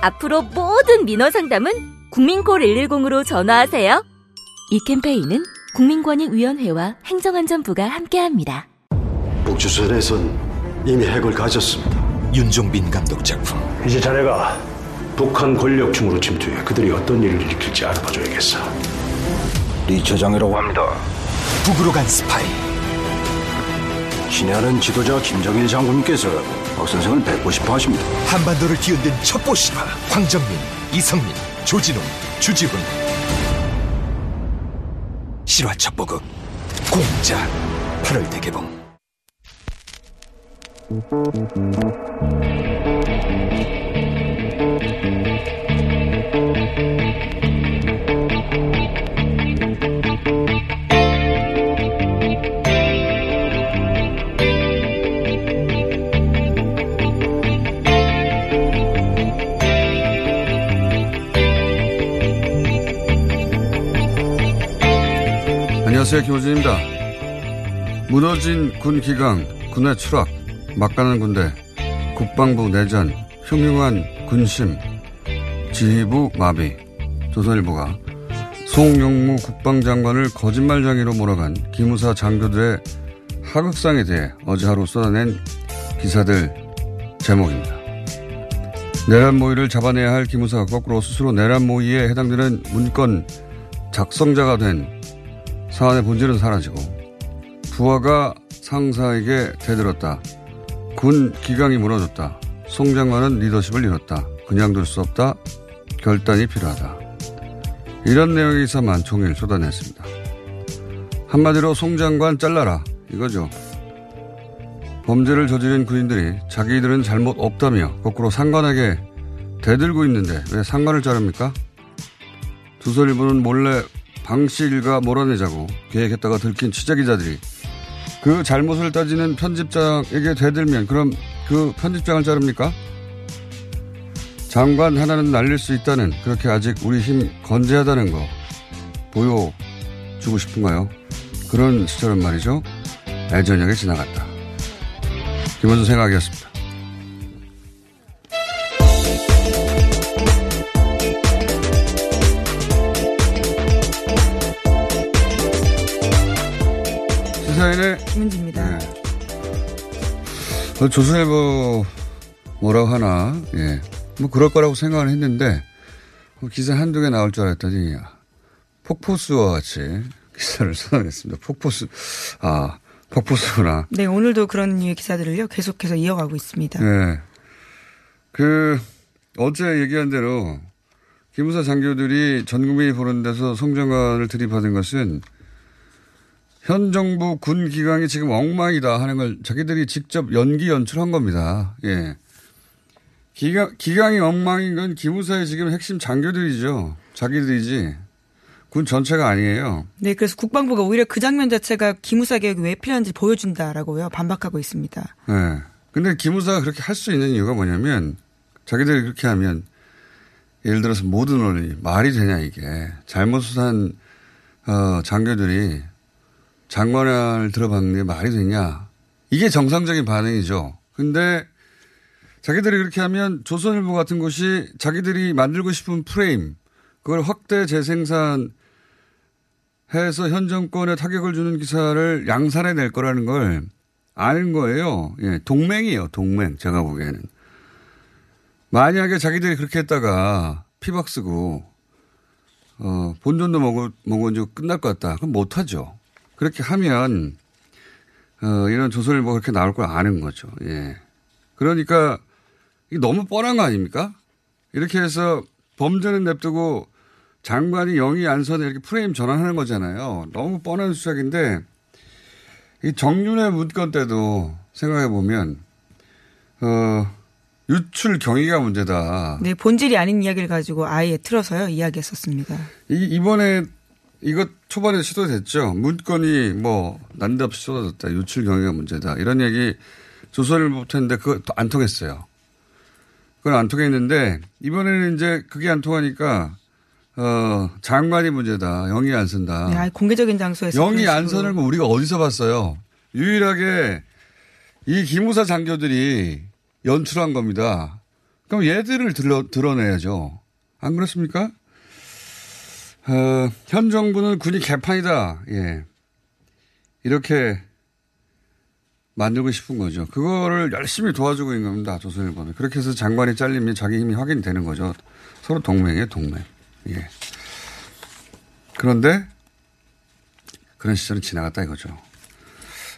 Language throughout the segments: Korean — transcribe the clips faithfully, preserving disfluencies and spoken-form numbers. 앞으로 모든 민원 상담은 국민콜 일일공으로 전화하세요. 이 캠페인은 국민권익위원회와 행정안전부가 함께합니다. 북조선에선 이미 핵을 가졌습니다. 윤종빈 감독 작품. 이제 자네가 북한 권력층으로 침투해 그들이 어떤 일을 일으킬지 알아봐줘야겠어. 리 처장이라고 합니다. 북으로 간 스파이. 신의하는 지도자 김정일 장군님께서 박 선생을 뵙고 싶어 하십니다. 한반도를 뒤흔든 첩보 실화. 황정민, 이성민, 조진웅, 주지훈. 실화 첩보극 공짜 팔월 대개봉. 안녕하세요, 김호준입니다. 무너진 군 기강, 군의 추락, 막가는 군대, 국방부 내전, 흉흉한 군심, 지휘부 마비. 조선일보가 송영무 국방장관을 거짓말쟁이로 몰아간 기무사 장교들의 하극상에 대해 어제 하루 쏟아낸 기사들 제목입니다. 내란모의를 잡아내야 할 기무사가 거꾸로 스스로 내란모의에 해당되는 문건 작성자가 된 사안의 본질은 사라지고 부하가 상사에게 대들었다. 군 기강이 무너졌다. 송 장관은 리더십을 잃었다. 그냥 둘 수 없다. 결단이 필요하다. 이런 내용의 기사만 종일 쏟아냈습니다. 한마디로 송 장관 잘라라 이거죠. 범죄를 저지른 군인들이 자기들은 잘못 없다며 거꾸로 상관에게 대들고 있는데 왜 상관을 자릅니까? 조선일보는 몰래 방씨 일가 몰아내자고 계획했다가 들킨 취재기자들이 그 잘못을 따지는 편집장에게 대들면 그럼 그 편집장을 자릅니까? 장관 하나는 날릴 수 있다는, 그렇게 아직 우리 힘 건재하다는 거 보여주고 싶은가요? 그런 시절은 말이죠. 애저녁에 지나갔다. 김원준 생각이었습니다. 김은지입니다. 네. 조선일보 뭐라고 하나, 예, 뭐 그럴 거라고 생각을 했는데 기사 한두 개 나올 줄 알았더니 폭포수와 같이 기사를 써냈습니다. 폭포수, 아 폭포수구나. 네, 오늘도 그런 유의 기사들을요 계속해서 이어가고 있습니다. 네, 그 어제 얘기한 대로 기무사 장교들이 전 국민이 보는 데서 송 장관을 들이받은 것은 현 정부 군 기강이 지금 엉망이다 하는 걸 자기들이 직접 연기 연출한 겁니다. 예. 기강, 기강이 엉망인 건 기무사의 지금 핵심 장교들이죠. 자기들이지. 군 전체가 아니에요. 네, 그래서 국방부가 오히려 그 장면 자체가 기무사 개혁이 왜 필요한지 보여준다라고요. 반박하고 있습니다. 네. 근데 기무사가 그렇게 할 수 있는 이유가 뭐냐면 자기들이 그렇게 하면 예를 들어서 모든 원리 말이 되냐 이게. 잘못 수사한 어, 장교들이 장관을 들어받는 게 말이 되냐. 이게 정상적인 반응이죠. 근데 자기들이 그렇게 하면 조선일보 같은 곳이 자기들이 만들고 싶은 프레임, 그걸 확대 재생산해서 현 정권에 타격을 주는 기사를 양산해낼 거라는 걸 아는 거예요. 예, 동맹이에요. 동맹. 제가 보기에는. 만약에 자기들이 그렇게 했다가 피박 쓰고 어, 본전도 먹어, 먹어가지고 끝날 것 같다. 그럼 못하죠. 그렇게 하면, 어, 이런 조선일보가 그렇게 나올 걸 아는 거죠. 예. 그러니까, 이게 너무 뻔한 거 아닙니까? 이렇게 해서 범죄는 냅두고 장관이 영이 안 서네 이렇게 프레임 전환하는 거잖아요. 너무 뻔한 수작인데, 이 정윤회 문건 때도 생각해 보면, 어, 유출 경위가 문제다. 네, 본질이 아닌 이야기를 가지고 아예 틀어서요, 이야기했었습니다. 이, 이번에, 이것 초반에 시도됐죠. 문건이 뭐, 난데없이 쏟아졌다. 유출 경위가 문제다. 이런 얘기 조선일보부터 했는데 그거 안 통했어요. 그건 안 통했는데, 이번에는 이제 그게 안 통하니까, 어, 장관이 문제다. 영이 안 쓴다. 네, 공개적인 장소에서. 영이 안 서는 거 우리가 어디서 봤어요? 유일하게 이 기무사 장교들이 연출한 겁니다. 그럼 얘들을 들러, 드러내야죠. 안 그렇습니까? 어, 현 정부는 군이 개판이다. 예. 이렇게 만들고 싶은 거죠. 그거를 열심히 도와주고 있는 겁니다. 조선일보는. 그렇게 해서 장관이 잘리면 자기 힘이 확인되는 거죠. 서로 동맹이에요. 동맹. 예. 그런데 그런 시절은 지나갔다 이거죠.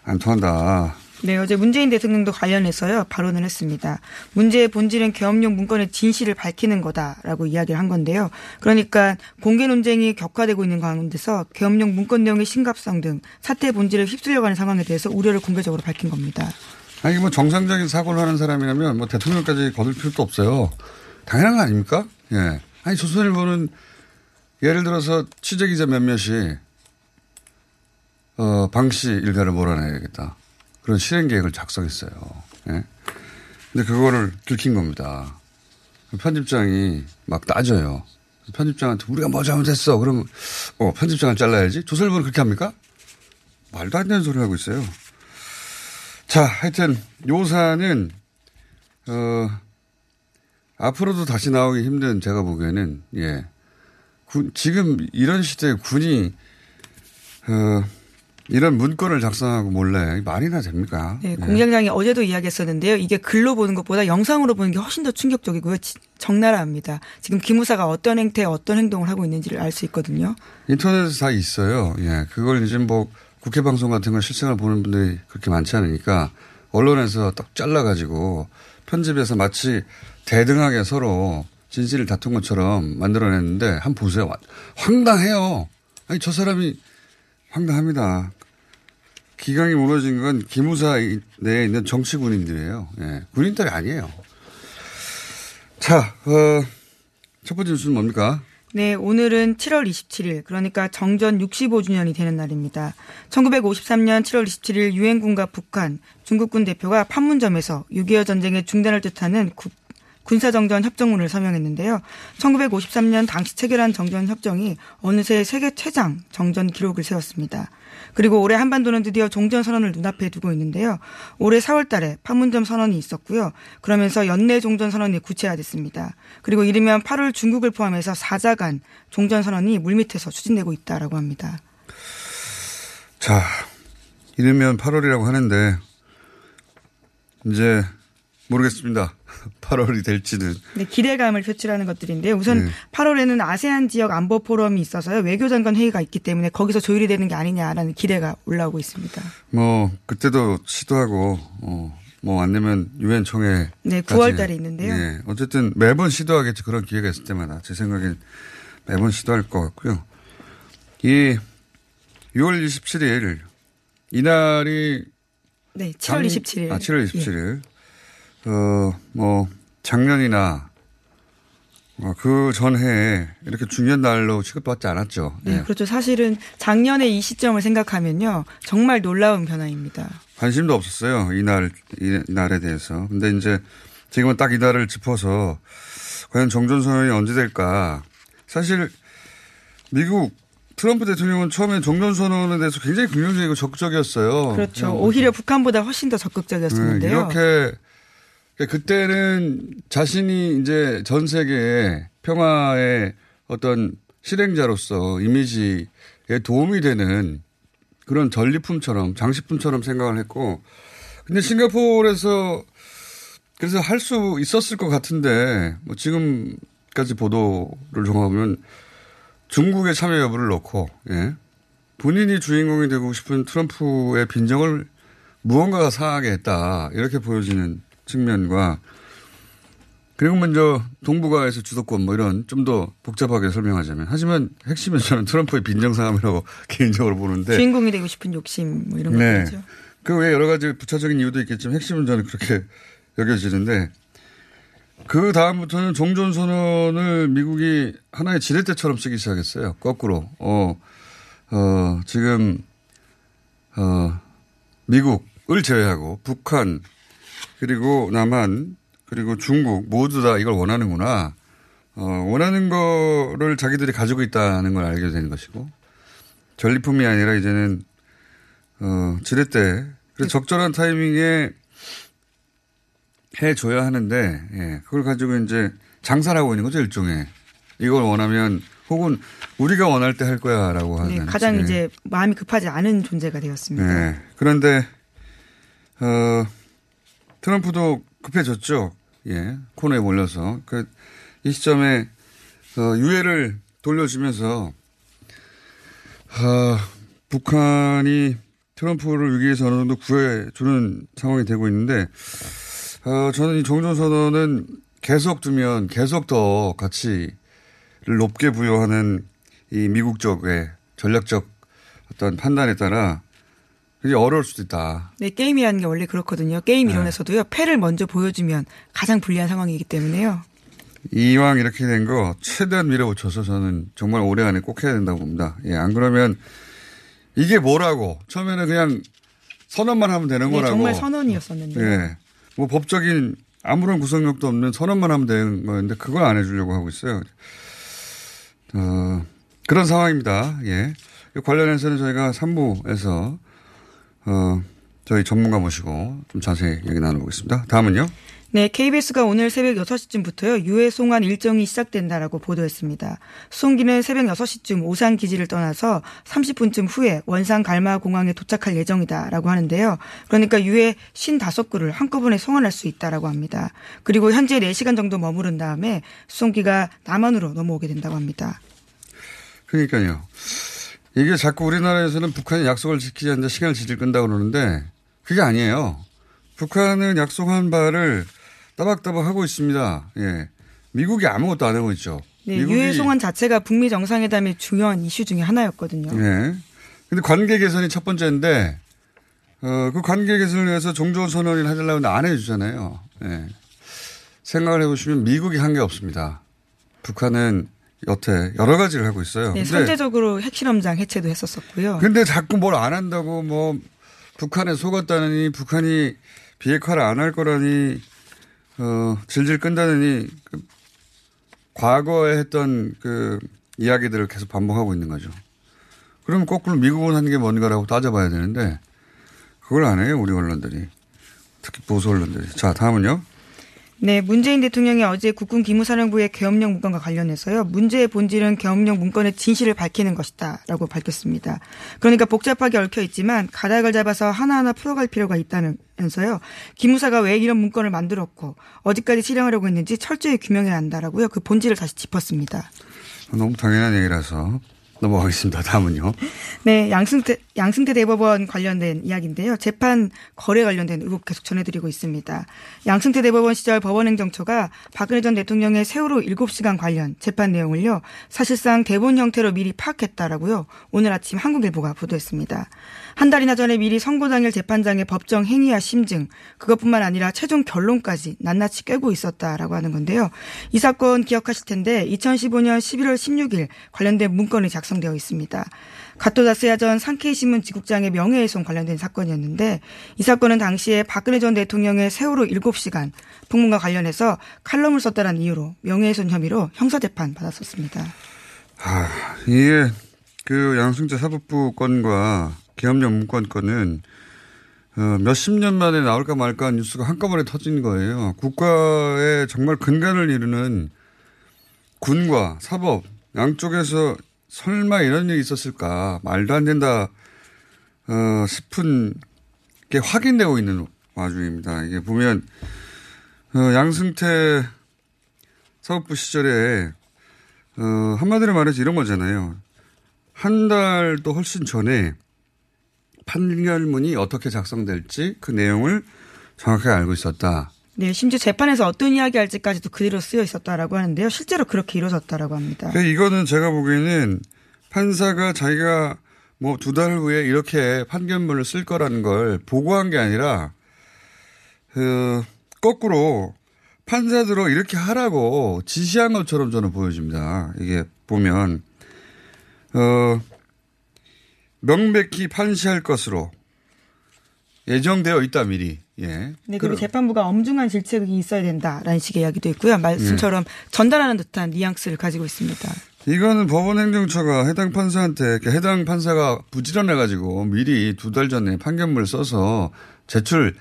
안 통한다. 네, 어제 문재인 대통령도 관련해서요, 발언을 했습니다. 문제의 본질은 계엄령 문건의 진실을 밝히는 거다라고 이야기를 한 건데요. 그러니까 공개 논쟁이 격화되고 있는 가운데서 계엄령 문건 내용의 심각성 등 사태의 본질을 휩쓸려가는 상황에 대해서 우려를 공개적으로 밝힌 겁니다. 아니, 뭐 정상적인 사고를 하는 사람이라면 뭐 대통령까지 거둘 필요도 없어요. 당연한 거 아닙니까? 예. 아니, 조선일보는 예를 들어서 취재기자 몇몇이, 어, 방씨 일가를 몰아내야겠다. 그런 실행 계획을 작성했어요. 예? 근데 그거를 들킨 겁니다. 편집장이 막 따져요. 편집장한테 우리가 뭐 잘못했어. 그러면, 어, 편집장을 잘라야지. 조선일보는 그렇게 합니까? 말도 안 되는 소리를 하고 있어요. 자, 하여튼, 요 사안은, 어, 앞으로도 다시 나오기 힘든 제가 보기에는, 예. 군, 지금 이런 시대에 군이, 어, 이런 문건을 작성하고 몰래 말이나 됩니까? 네, 공장장이 예. 어제도 이야기했었는데요. 이게 글로 보는 것보다 영상으로 보는 게 훨씬 더 충격적이고요. 적나라합니다. 지금 기무사가 어떤 행태에 어떤 행동을 하고 있는지를 알 수 있거든요. 인터넷에 다 있어요. 예, 그걸 이제 뭐 국회 방송 같은 걸 실시간으로 보는 분들이 그렇게 많지 않으니까 언론에서 딱 잘라가지고 편집해서 마치 대등하게 서로 진실을 다툰 것처럼 만들어냈는데 한번 보세요. 황당해요. 아니, 저 사람이 황당합니다. 기강이 무너진 건 기무사 내에 있는 정치 군인들이에요. 예, 군인들이 아니에요. 자, 어, 첫 번째 뉴스는 뭡니까? 네, 오늘은 칠월 이십칠일, 그러니까 정전 육십오주년이 되는 날입니다. 천구백오십삼년 칠월 이십칠일 유엔군과 북한, 중국군 대표가 판문점에서 육이오 전쟁의 중단을 뜻하는 국 군사정전 협정문을 서명했는데요. 천구백오십삼년 당시 체결한 정전 협정이 어느새 세계 최장 정전 기록을 세웠습니다. 그리고 올해 한반도는 드디어 종전 선언을 눈앞에 두고 있는데요. 올해 사월 달에 판문점 선언이 있었고요. 그러면서 연내 종전 선언이 구체화됐습니다. 그리고 이르면 팔월 중국을 포함해서 사자간 종전 선언이 물밑에서 추진되고 있다라고 합니다. 자, 이르면 팔월이라고 하는데 이제 모르겠습니다. 팔월이 될지는. 네, 기대감을 표출하는 것들인데 우선 네. 팔월에는 아세안 지역 안보 포럼이 있어서요. 외교장관 회의가 있기 때문에 거기서 조율이 되는 게 아니냐라는 기대가 올라오고 있습니다. 뭐 그때도 시도하고 어, 뭐 안 되면 유엔 총회. 네, 구월 달에 있는데요. 네, 어쨌든 매번 시도하겠죠. 그런 기회가 있을 때마다 제 생각엔 매번 시도할 것 같고요. 이 유월 이십칠일 이날이 네, 칠월 이십칠일. 아, 칠월 이십칠일. 예. 어, 뭐, 작년이나, 어, 그 전해에 이렇게 중요한 날로 취급받지 않았죠. 네, 네, 그렇죠. 사실은 작년에 이 시점을 생각하면요. 정말 놀라운 변화입니다. 관심도 없었어요. 이 날, 이, 이 날에 대해서. 근데 이제 지금은 딱 이 날을 짚어서 과연 정전선언이 언제 될까. 사실 미국 트럼프 대통령은 처음에 종전선언에 대해서 굉장히 긍정적이고 적극적이었어요. 그렇죠. 오히려 북한보다 훨씬 더 적극적이었었는데요. 네, 이렇게 그때는 자신이 이제 전 세계의 평화의 어떤 실행자로서 이미지에 도움이 되는 그런 전리품처럼 장식품처럼 생각을 했고, 근데 싱가포르에서 그래서 할 수 있었을 것 같은데, 뭐 지금까지 보도를 종합하면 중국의 참여 여부를 놓고 예. 본인이 주인공이 되고 싶은 트럼프의 빈정을 무언가가 상하게 했다. 이렇게 보여지는 측면과 그리고 먼저 동북아에서 주도권 뭐 이런 좀 더 복잡하게 설명하자면 하지만 핵심은 저는 트럼프의 빈정상함이라고 개인적으로 보는데. 주인공이 되고 싶은 욕심 뭐 이런 네. 거죠. 그 외에 여러 가지 부차적인 이유도 있겠지만 핵심은 저는 그렇게 여겨지는데 그 다음부터는 종전 선언을 미국이 하나의 지렛대처럼 쓰기 시작했어요. 거꾸로. 어, 어, 지금 어, 미국을 제외하고 북한 그리고 남한 그리고 중국 모두 다 이걸 원하는구나. 어, 원하는 거를 자기들이 가지고 있다는 걸 알게 되는 것이고 전리품이 아니라 이제는 어, 지렛대. 그래서 네. 적절한 타이밍에 해줘야 하는데 예, 그걸 가지고 이제 장사를 하고 있는 거죠. 일종의. 이걸 원하면 혹은 우리가 원할 때 할 거야라고 네, 하는. 가장 예. 이제 마음이 급하지 않은 존재가 되었습니다. 네. 그런데 어, 트럼프도 급해졌죠. 예, 코너에 몰려서. 그, 이 시점에, 어, 유해를 돌려주면서, 어, 북한이 트럼프를 위기에서 어느 정도 구해주는 상황이 되고 있는데, 어, 저는 이 종전선언은 계속 두면 계속 더 가치를 높게 부여하는 이 미국적의 전략적 어떤 판단에 따라 그게 어려울 수도 있다. 네, 게임이라는 게 원래 그렇거든요. 게임 이론에서도요. 네. 패를 먼저 보여주면 가장 불리한 상황이기 때문에요. 이왕 이렇게 된 거 최대한 밀어붙여서 저는 정말 올해 안에 꼭 해야 된다고 봅니다. 예, 안 그러면 이게 뭐라고. 처음에는 그냥 선언만 하면 되는 네, 거라고. 정말 선언이었었는데. 예, 뭐 법적인 아무런 구속력도 없는 선언만 하면 되는 거였는데 그걸 안 해주려고 하고 있어요. 어, 그런 상황입니다. 예, 관련해서는 저희가 삼 부에서 어, 저희 전문가 모시고 좀 자세히 얘기 나눠보겠습니다. 다음은요. 네, 케이비에스가 오늘 새벽 여섯 시쯤부터요. 유해 송환 일정이 시작된다라고 보도했습니다. 수송기는 새벽 여섯 시쯤 오산 기지를 떠나서 삼십 분쯤 후에 원산 갈마 공항에 도착할 예정이다라고 하는데요. 그러니까 유해 오십오 그루를 한꺼번에 송환할 수 있다라고 합니다. 그리고 현재 네 시간 정도 머무른 다음에 수송기가 남한으로 넘어오게 된다고 합니다. 그러니까요. 이게 자꾸 우리나라에서는 북한이 약속을 지키지 않는데 시간을 질질 끈다고 그러는데 그게 아니에요. 북한은 약속한 바를 따박따박 하고 있습니다. 예, 미국이 아무것도 안 하고 있죠. 네, 유해 송환 자체가 북미 정상회담의 중요한 이슈 중에 하나였거든요. 네, 근데 관계 개선이 첫 번째인데 어, 그 관계 개선을 위해서 종전 선언을 하려고 하는데 안 해주잖아요. 예, 생각을 해보시면 미국이 한 게 없습니다. 북한은 여태 여러 가지를 하고 있어요. 네, 선제적으로 핵실험장 해체도 했었었고요. 근데 자꾸 뭘 안 한다고 뭐 북한에 속았다느니 북한이 비핵화를 안 할 거라니 어, 질질 끈다느니 그 과거에 했던 그 이야기들을 계속 반복하고 있는 거죠. 그러면 거꾸로 미국은 한 게 뭔가라고 따져봐야 되는데 그걸 안 해요. 우리 언론들이. 특히 보수 언론들이. 자, 다음은요. 네, 문재인 대통령이 어제 국군 기무사령부의 계엄령 문건과 관련해서요. 문제의 본질은 계엄령 문건의 진실을 밝히는 것이다라고 밝혔습니다. 그러니까 복잡하게 얽혀 있지만 가닥을 잡아서 하나하나 풀어갈 필요가 있다면서요. 기무사가 왜 이런 문건을 만들었고 어디까지 실행하려고 했는지 철저히 규명해야 한다라고요. 그 본질을 다시 짚었습니다. 너무 당연한 얘기라서. 넘어가겠습니다. 다음은요. 네, 양승태 양승태 대법원 관련된 이야기인데요. 재판 거래 관련된 의혹 계속 전해드리고 있습니다. 양승태 대법원 시절 법원행정처가 박근혜 전 대통령의 세월호 일곱 시간 관련 재판 내용을요. 사실상 대본 형태로 미리 파악했다라고요. 오늘 아침 한국일보가 보도했습니다. 한 달이나 전에 미리 선고 당일 재판장의 법정 행위와 심증 그것뿐만 아니라 최종 결론까지 낱낱이 꿰고 있었다라고 하는 건데요. 이 사건 기억하실 텐데 이천십오 년 십일월 십육일 관련된 문건이 작성 되어 있습니다. 가토다스야 전 상케이신문 지국장의 명예훼손 관련된 사건이었는데 이 사건은 당시에 박근혜 전 대통령의 세월호 일곱 시간 풍문과 관련해서 칼럼을 썼다는 이유로 명예훼손 혐의로 형사재판 받았었습니다. 아, 이게 그 양승태 사법부 건과 계엄령 문건 건은 어, 몇십 년 만에 나올까 말까 한 뉴스가 한꺼번에 터진 거예요. 국가의 정말 근간을 이루는 군과 사법 양쪽에서 설마 이런 일이 있었을까 말도 안 된다 어, 싶은 게 확인되고 있는 와중입니다. 이게 보면 어, 양승태 사법부 시절에 어, 한마디로 말해서 이런 거잖아요. 한 달도 훨씬 전에 판결문이 어떻게 작성될지 그 내용을 정확하게 알고 있었다. 네, 심지어 재판에서 어떤 이야기할지까지도 그대로 쓰여 있었다라고 하는데요. 실제로 그렇게 이루어졌다라고 합니다. 그러니까 이거는 제가 보기에는 판사가 자기가 뭐 두 달 후에 이렇게 판결문을 쓸 거라는 걸 보고한 게 아니라 그 거꾸로 판사들로 이렇게 하라고 지시한 것처럼 저는 보여집니다. 이게 보면 어, 명백히 판시할 것으로 예정되어 있다 미리. 예. 네, 그리고 재판부가 엄중한 질책이 있어야 된다라는 식의 이야기도 있고요. 말씀처럼 예. 전달하는 듯한 뉘앙스를 가지고 있습니다. 이거는 법원행정처가 해당 판사한테 해당 판사가 부지런해가지고 미리 두 달 전에 판결문을 써서 제출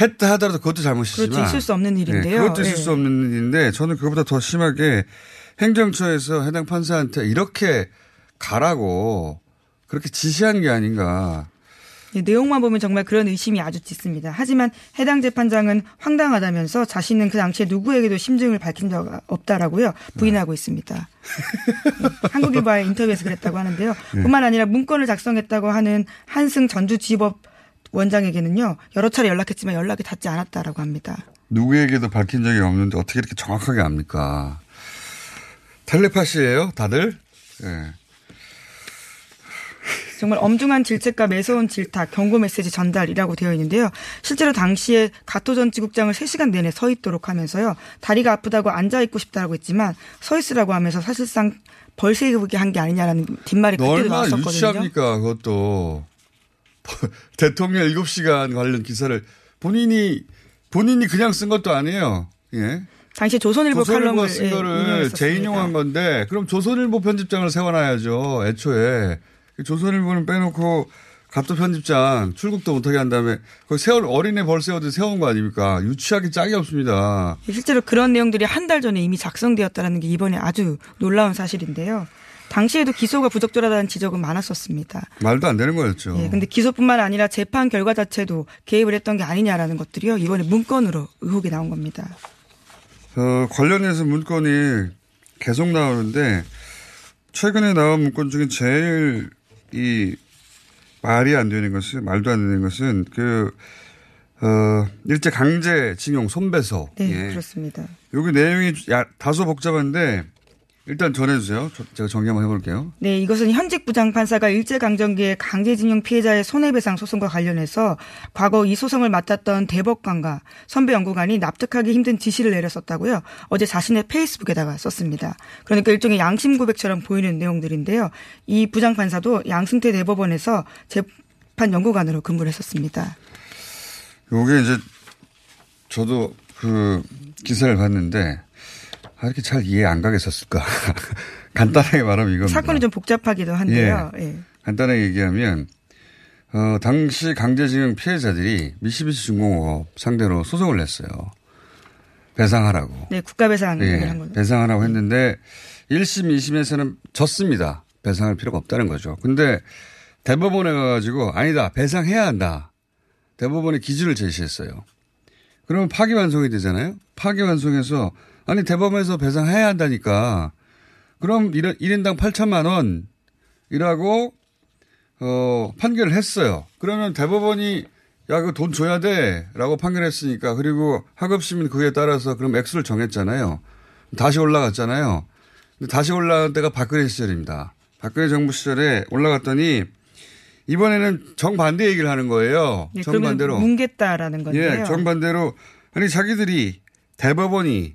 했다 하더라도 그것도 잘못이지만. 그렇죠. 있을 수 없는 일인데요. 네, 그것도 있을 네. 수 없는 일인데 저는 그것보다 더 심하게 행정처에서 해당 판사한테 이렇게 가라고 그렇게 지시한 게 아닌가. 네, 내용만 보면 정말 그런 의심이 아주 짙습니다. 하지만 해당 재판장은 황당하다면서 자신은 그 당시에 누구에게도 심증을 밝힌 적 없다라고요. 부인하고 네. 있습니다. 네, 한국일보와의 인터뷰에서 그랬다고 하는데요. 네. 뿐만 아니라 문건을 작성했다고 하는 한승 전주지법 원장에게는요. 여러 차례 연락했지만 연락이 닿지 않았다라고 합니다. 누구에게도 밝힌 적이 없는데 어떻게 이렇게 정확하게 압니까? 텔레파시예요, 다들? 네. 정말 엄중한 질책과 매서운 질타, 경고 메시지 전달이라고 되어 있는데요. 실제로 당시에 가토 전 지국장을 세 시간 내내 서 있도록 하면서요. 다리가 아프다고 앉아있고 싶다고 했지만 서 있으라고 하면서 사실상 벌새우기 한 게 아니냐라는 뒷말이 그때도 나왔었거든요. 얼마나 유치합니까 그것도. 대통령 일곱 시간 관련 기사를 본인이 본인이 그냥 쓴 것도 아니에요. 예. 당시 조선일보 칼럼을 쓴 거를 재인용한 건데 그럼 조선일보 편집장을 세워놔야죠. 애초에 조선일보는 빼놓고 갑도 편집장 출국도 못하게 한 다음에 거기 세월 어린애 벌새우들 세운 거 아닙니까? 유치하기 짝이 없습니다. 실제로 그런 내용들이 한 달 전에 이미 작성되었다는 게 이번에 아주 놀라운 사실인데요. 당시에도 기소가 부적절하다는 지적은 많았었습니다. 말도 안 되는 거였죠. 예, 근데 기소뿐만 아니라 재판 결과 자체도 개입을 했던 게 아니냐라는 것들이요. 이번에 문건으로 의혹이 나온 겁니다. 어, 관련해서 문건이 계속 나오는데 최근에 나온 문건 중에 제일 이 말이 안 되는 것은 말도 안 되는 것은 그 어, 일제 강제징용 손배소. 네, 예. 그렇습니다. 여기 내용이 야, 다소 복잡한데. 일단 전해주세요. 제가 정리 한번 해볼게요. 네, 이것은 현직 부장판사가 일제강점기에 강제징용 피해자의 손해배상 소송과 관련해서 과거 이 소송을 맡았던 대법관과 선배 연구관이 납득하기 힘든 지시를 내렸었다고요. 어제 자신의 페이스북에다가 썼습니다. 그러니까 일종의 양심 고백처럼 보이는 내용들인데요. 이 부장판사도 양승태 대법원에서 재판연구관으로 근무를 했었습니다. 이게 이제 저도 그 기사를 봤는데 아, 이렇게 잘 이해 안 가겠었을까. 간단하게 말하면 이겁니다. 사건이 좀 복잡하기도 한데요. 예. 예. 간단하게 얘기하면 어, 당시 강제징용 피해자들이 미쓰비시 중공업 상대로 소송을 냈어요. 배상하라고. 네. 국가배상을 예. 한 거죠. 배상하라고 했는데 일 심, 이 심에서는 졌습니다. 배상할 필요가 없다는 거죠. 근데 대법원에 가가지고 아니다. 배상해야 한다. 대법원이 기준을 제시했어요. 그러면 파기환송이 되잖아요. 파기환송에서 아니 대법원에서 배상해야 한다니까. 그럼 일 인당 팔천만 원이라고 어, 판결을 했어요. 그러면 대법원이 야 그거 돈 줘야 돼 라고 판결했으니까 그리고 하급심은 그에 따라서 그럼 액수를 정했잖아요. 다시 올라갔잖아요. 근데 다시 올라간 때가 박근혜 시절입니다. 박근혜 정부 시절에 올라갔더니 이번에는 정반대 얘기를 하는 거예요. 네, 정반대로. 뭉갰다라는 건데요. 예, 정반대로. 아니 자기들이 대법원이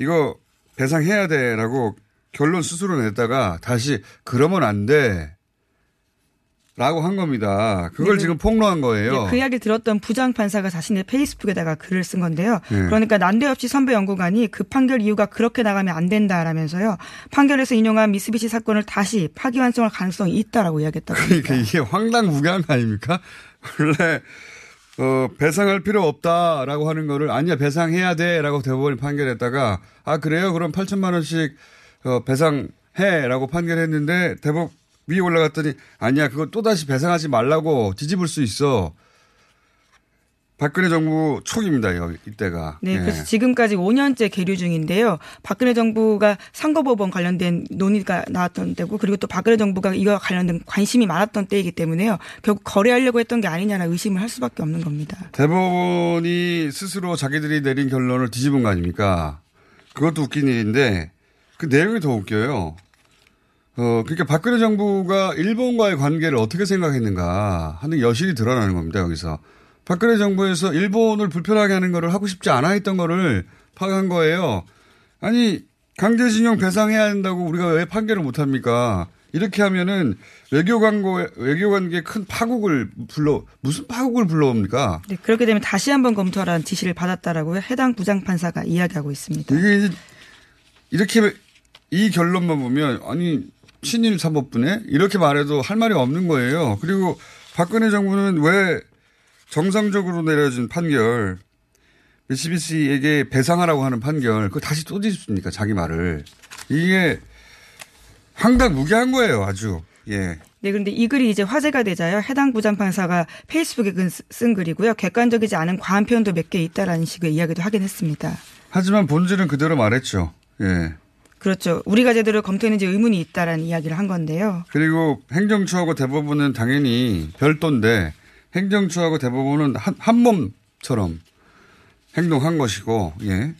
이거 배상해야 돼라고 결론 스스로 냈다가 다시 그러면 안 돼. 라고 한 겁니다. 그걸 네. 지금 폭로한 거예요. 네. 그 이야기를 들었던 부장판사가 자신의 페이스북에다가 글을 쓴 건데요. 네. 그러니까 난데없이 선배 연구관이 그 판결 이유가 그렇게 나가면 안 된다라면서요. 판결에서 인용한 미쓰비시 사건을 다시 파기환송할 가능성이 있다라고 이야기했다고 합니다. 그러니까 이게 황당무계한 거 아닙니까? 원래. 어, 배상할 필요 없다라고 하는 거를 아니야 배상해야 돼라고 대법원이 판결했다가 아 그래요 그럼 팔천만 원씩 어, 배상해라고 판결했는데 대법 위에 올라갔더니 아니야 그거 또다시 배상하지 말라고 뒤집을 수 있어 박근혜 정부 초기입니다. 이때가. 네. 예. 그래서 지금까지 오 년째 계류 중인데요. 박근혜 정부가 선거법원 관련된 논의가 나왔던 때고 그리고 또 박근혜 정부가 이와 관련된 관심이 많았던 때이기 때문에요. 결국 거래하려고 했던 게 아니냐는 의심을 할 수밖에 없는 겁니다. 대법원이 스스로 자기들이 내린 결론을 뒤집은 거 아닙니까? 그것도 웃긴 일인데 그 내용이 더 웃겨요. 어, 그러니까 박근혜 정부가 일본과의 관계를 어떻게 생각했는가 하는 여실히 드러나는 겁니다. 여기서. 박근혜 정부에서 일본을 불편하게 하는 거를 하고 싶지 않아 했던 거를 파악한 거예요. 아니, 강제징용 배상해야 한다고 우리가 왜 판결을 못합니까? 이렇게 하면은 외교관계, 외교관계에 큰 파국을 불러, 무슨 파국을 불러옵니까? 네, 그렇게 되면 다시 한번 검토하라는 지시를 받았다라고 해당 부장판사가 이야기하고 있습니다. 이게 이제 이렇게 이 결론만 보면, 아니, 친일 사법부네? 이렇게 말해도 할 말이 없는 거예요. 그리고 박근혜 정부는 왜 정상적으로 내려진 판결, 미쓰비시에게 배상하라고 하는 판결, 그거 다시 또 뒤집습니까? 자기 말을. 이게 황당무계한 거예요, 아주. 예. 네, 그런데 이 글이 이제 화제가 되자요. 해당 부장판사가 페이스북에 쓴 글이고요. 객관적이지 않은 과한 표현도 몇 개 있다라는 식의 이야기도 하긴 했습니다. 하지만 본질은 그대로 말했죠. 예. 그렇죠. 우리가 제대로 검토했는지 의문이 있다라는 이야기를 한 건데요. 그리고 행정처하고 대법원은 당연히 별도인데 행정처하고 대법원은 한, 한 몸처럼 행동한 것이고, 예.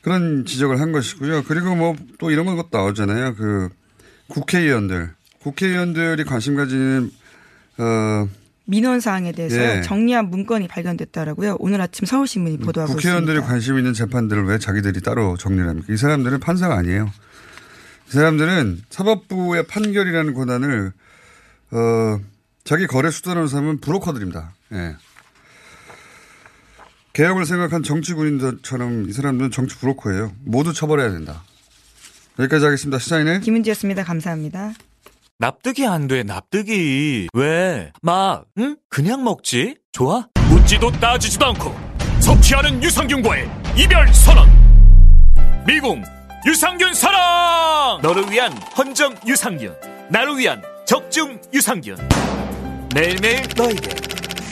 그런 지적을 한 것이고요. 그리고 뭐 또 이런 것도 나오잖아요. 그 국회의원들. 국회의원들이 관심 가지는, 어, 민원사항에 대해서 예. 정리한 문건이 발견됐다라고요. 오늘 아침 서울신문이 보도하고 국회의원들이 있습니다. 국회의원들이 관심 있는 재판들을 왜 자기들이 따로 정리를 합니까? 이 사람들은 판사가 아니에요. 이 사람들은 사법부의 판결이라는 권한을 어, 자기 거래 수단으로 삼은 브로커들입니다. 예. 개혁을 생각한 정치군인들처럼 이 사람들은 정치 브로커예요. 모두 처벌해야 된다. 여기까지 하겠습니다. 시사인의 김은지였습니다. 감사합니다. 납득이 안 돼, 납득이. 왜? 막, 응? 그냥 먹지? 좋아? 묻지도 따지지도 않고 섭취하는 유산균과의 이별 선언. 미궁 유산균 사랑! 너를 위한 헌정 유산균, 나를 위한 적중 유산균. 매일매일 너에게,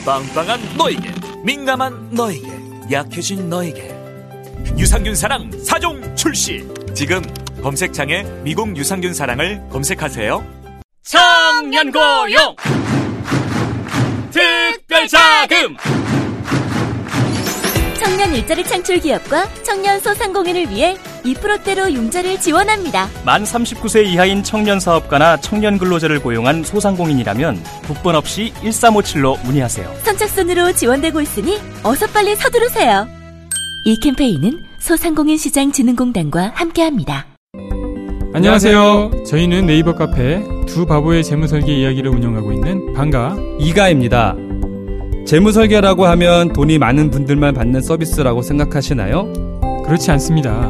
빵빵한 너에게, 민감한 너에게, 약해진 너에게. 유산균 사랑 사 종 출시. 지금 검색창에 미궁 유산균 사랑을 검색하세요. 청년고용 특별자금 청년 일자리 창출기업과 청년 소상공인을 위해 이 퍼센트대로 용자를 지원합니다. 만 서른아홉 세 이하인 청년사업가나 청년근로자를 고용한 소상공인이라면 국번 없이 일삼오칠로 문의하세요. 선착순으로 지원되고 있으니 어서 빨리 서두르세요. 이 캠페인은 소상공인시장진흥공단과 함께합니다. 안녕하세요. 저희는 네이버 카페 두 바보의 재무설계 이야기를 운영하고 있는 방가 이가입니다. 재무설계라고 하면 돈이 많은 분들만 받는 서비스라고 생각하시나요? 그렇지 않습니다.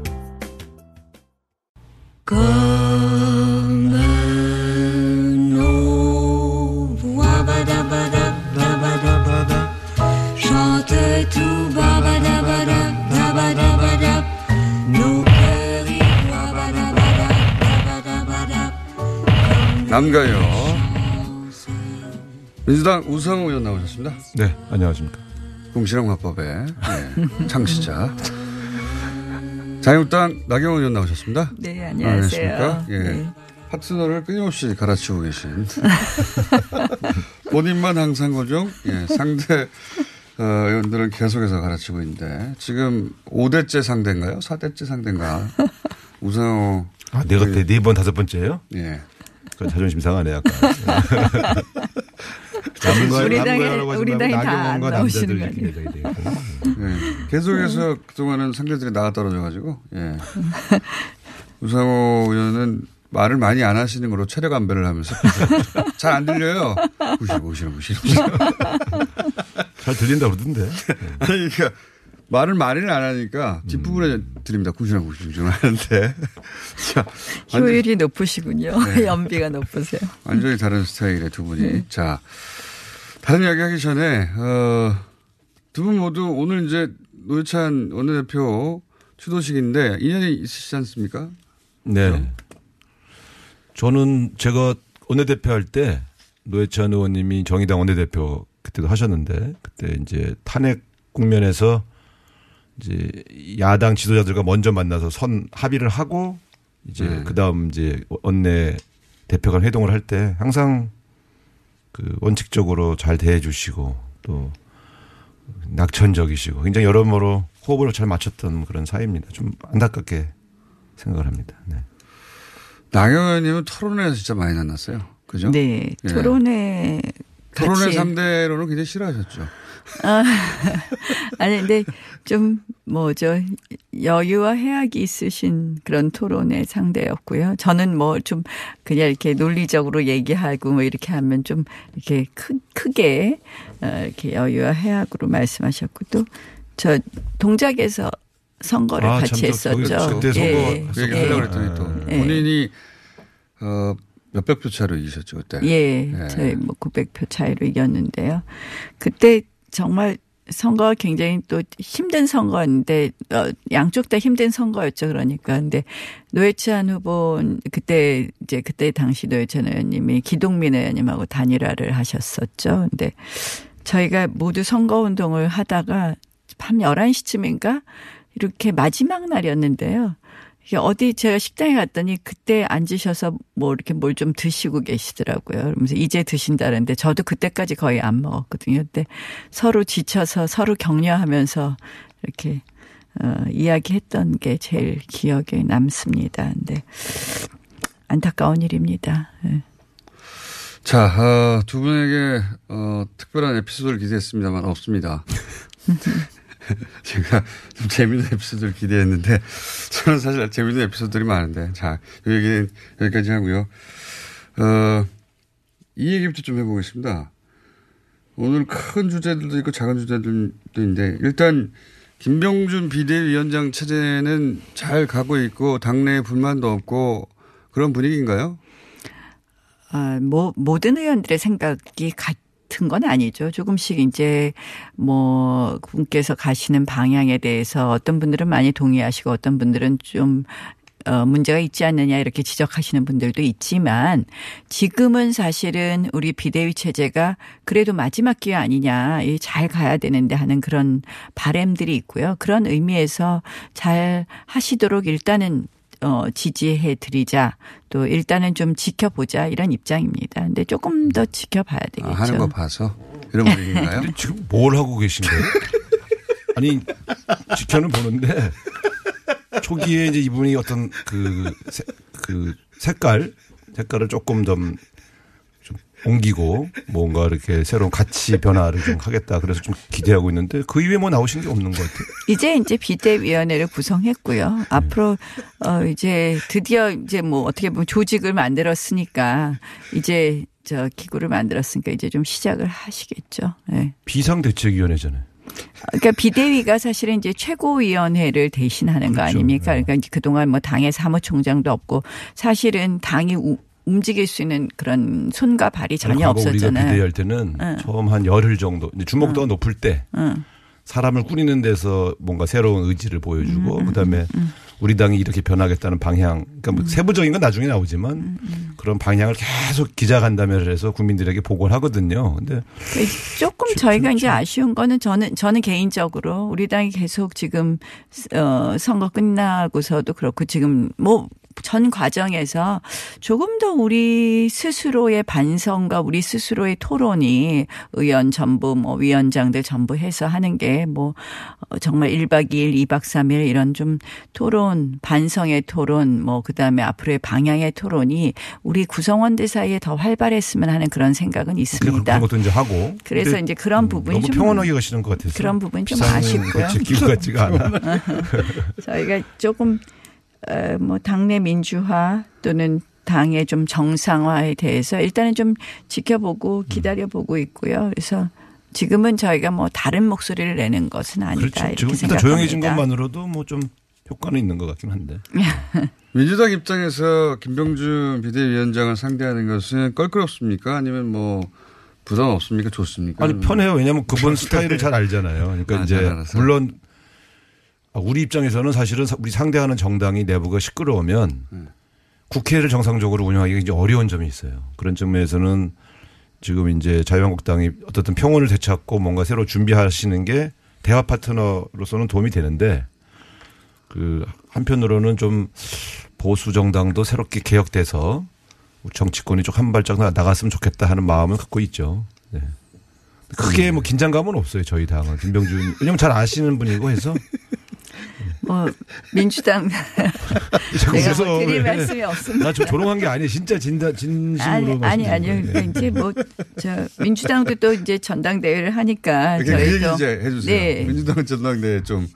남가요. 민주당 우상호 의원 나오셨습니다. 네, 안녕하십니까. 궁시렁 화법의 네, 창시자. 자유한국당 나경원 의원 나오셨습니다. 네, 안녕하세요. 안녕하십니까? 예. 네. 파트너를 끊임없이 갈아치우고 계신 본인만 항상 고정, 예, 상대 어, 의원들은 계속해서 갈아치우고 있는데 지금 오 대째 상대인가요? 사 대째 상대인가? 우상호. 아, 네, 그때 네 번, 다섯 번째예요? 예. 자존심 상하네, 아까. 우리 당이 우리 당이 다 나오시는 거 아니에요? 네. 계속해서 그동안은 상대들이 나가 떨어져가지고 예. 우상호 의원은 말을 많이 안 하시는 걸로 체력 안배를 하면서 잘 안 들려요. 무시로 무시로 무시로. 잘 들린다 보던데. 그러니까 말을 많이는 안 하니까 뒷부분에 드립니다. 구시나 구시나 하는데. 자, 효율이 높으시군요. 네. 연비가 높으세요. 완전히 다른 스타일의 두 분이. 네. 자, 다른 이야기 하기 전에 어, 두 분 모두 오늘 이제 노회찬 원내대표 추도식인데 인연이 있으시지 않습니까? 네. 네. 저는 제가 원내대표 할 때 노회찬 의원님이 정의당 원내대표 그때도 하셨는데 그때 이제 탄핵 국면에서 이제 야당 지도자들과 먼저 만나서 선 합의를 하고 이제 네. 그다음 이제 원내 대표간 회동을 할 때 항상 그 원칙적으로 잘 대해 주시고 또 낙천적이시고 굉장히 여러모로 호흡을 잘 맞췄던 그런 사이입니다. 좀 안타깝게 생각을 합니다. 네. 나경원 님은 토론회에서 진짜 많이 만났어요. 그죠? 네. 토론회 예. 토론회 삼 대로는 굉장히 싫어하셨죠. 아, 아니, 근데 좀, 뭐, 저, 여유와 해악이 있으신 그런 토론의 상대였고요. 저는 뭐 좀 그냥 이렇게 논리적으로 얘기하고 뭐 이렇게 하면 좀 이렇게 크, 크게 이렇게 여유와 해악으로 말씀하셨고 또 저 동작에서 선거를 아, 같이 했었죠. 그때 예. 선거 얘기 하려고 했더니 또 본인이 어, 몇백 표 차로 이기셨죠, 그때? 예, 예. 저희 뭐 구백 표 차이로 이겼는데요. 그때 정말 선거가 굉장히 또 힘든 선거인데 어, 양쪽 다 힘든 선거였죠. 그러니까 근데 노회찬 후보 그때 이제 그때 당시 노회찬 의원님이 기동민 의원님하고 단일화를 하셨었죠. 근데 저희가 모두 선거 운동을 하다가 밤 열한 시쯤인가 이렇게 마지막 날이었는데요. 어디 제가 식당에 갔더니 그때 앉으셔서 뭐 이렇게 뭘 좀 드시고 계시더라고요. 그러면서 이제 드신다는데 저도 그때까지 거의 안 먹었거든요. 그때 서로 지쳐서 서로 격려하면서 이렇게 어, 이야기했던 게 제일 기억에 남습니다. 근데 안타까운 일입니다. 네. 자, 어, 두 분에게 어, 특별한 에피소드를 기대했습니다만 없습니다. 제가 좀 재미있는 에피소드를 기대했는데 저는 사실 재미있는 에피소드들이 많은데 자, 이 얘기는 여기까지 하고요. 어, 이 얘기부터 좀 해보겠습니다. 오늘 큰 주제들도 있고 작은 주제들도 있는데 일단 김병준 비대위원장 체제는 잘 가고 있고 당내에 불만도 없고 그런 분위기인가요? 아, 뭐 모든 의원들의 생각이 같 같은 건 아니죠. 조금씩 이제 뭐 분께서 가시는 방향에 대해서 어떤 분들은 많이 동의하시고 어떤 분들은 좀 어, 문제가 있지 않느냐 이렇게 지적하시는 분들도 있지만 지금은 사실은 우리 비대위 체제가 그래도 마지막 기회 아니냐 잘 가야 되는데 하는 그런 바람들이 있고요. 그런 의미에서 잘 하시도록 일단은 어, 지지해 드리자. 또 일단은 좀 지켜보자 이런 입장입니다. 근데 조금 더 지켜봐야 되겠죠. 아, 하는 거 봐서 이런 분위기인가요? 지금 뭘 하고 계신가요? 아니 지켜는 보는데 초기에 이제 이분이 어떤 그, 세, 그 색깔 색깔을 조금 더 좀 옮기고 뭔가 이렇게 새로운 가치 변화를 좀 하겠다. 그래서 좀 기대하고 있는데 그 이외에 뭐 나오신 게 없는 것 같아요. 이제 이제 비대위원회를 구성했고요. 네. 앞으로 어 이제 드디어 이제 뭐 어떻게 보면 조직을 만들었으니까 이제 저 기구를 만들었으니까 이제 좀 시작을 하시겠죠. 네. 비상대책위원회잖아요. 그러니까 비대위가 사실은 이제 최고위원회를 대신하는 그렇죠. 거 아닙니까? 그러니까 이제 그동안 뭐 당의 사무총장도 없고 사실은 당이 우, 움직일 수 있는 그런 손과 발이 전혀 없었잖아요. 우리가 비대위할 때는 응. 처음 한 열흘 정도 주목도가 응. 높을 때 응. 사람을 꾸리는 데서 뭔가 새로운 의지를 보여주고 응. 그다음에 응. 우리 당이 이렇게 변하겠다는 방향 그러니까 뭐 응. 세부적인 건 나중에 나오지만 응. 그런 방향을 계속 기자간담회를 해서 국민들에게 보고를 하거든요. 근데 조금 주, 저희가 주, 이제 주. 아쉬운 거는 저는 저는 개인적으로 우리 당이 계속 지금 어, 선거 끝나고서도 그렇고 지금 뭐 전 과정에서 조금 더 우리 스스로의 반성과 우리 스스로의 토론이 의원 전부 뭐 위원장들 전부 해서 하는 게 뭐 정말 일박 이일 이박 삼일 이런 좀 토론 반성의 토론 뭐 그다음에 앞으로의 방향의 토론이 우리 구성원들 사이에 더 활발했으면 하는 그런 생각은 있습니다. 그런 것도 이제 하고. 그래서 이제 그런 부분이 너무 좀 평온하게 가시는 것 같아서 그런 부분이 좀 아쉽고요. 기분 같지가 않아. 저희가 조금 뭐 당내 민주화 또는 당의 좀 정상화에 대해서 일단은 좀 지켜보고 기다려보고 있고요. 그래서 지금은 저희가 뭐 다른 목소리를 내는 것은 아니다. 그렇죠. 지금 일단 조용해진 것만으로도 뭐 좀 효과는 있는 것 같긴 한데. 민주당 입장에서 김병준 비대위원장을 상대하는 것은 껄끄럽습니까? 아니면 뭐 부담 없습니까? 좋습니까? 아니 편해요. 왜냐하면 그분 스타일을 잘 알잖아요. 그러니까 아, 이제 물론 우리 입장에서는 사실은 우리 상대하는 정당이 내부가 시끄러우면 음. 국회를 정상적으로 운영하기가 이제 어려운 점이 있어요. 그런 측면에서는 지금 이제 자유한국당이 어떻든 평온을 되찾고 뭔가 새로 준비하시는 게 대화 파트너로서는 도움이 되는데 그 한편으로는 좀 보수 정당도 새롭게 개혁돼서 정치권이 좀 한 발짝 나갔으면 좋겠다 하는 마음을 갖고 있죠. 네. 크게 네. 뭐 긴장감은 없어요. 저희 당은 김병준 왜냐하면 잘 아시는 분이고 해서. 뭐 민주당 내가 뭐 드릴 말씀이 없습니다. 나 저 조롱한 게 아니에요. 진짜 진다 진심으로 말씀드립니다. 아니 아니, 아니. 그러니까 이제 뭐 저 민주당도 또 이제 전당대회를 하니까 저희도 이제 해주세요. 네. 민주당 전당대회 좀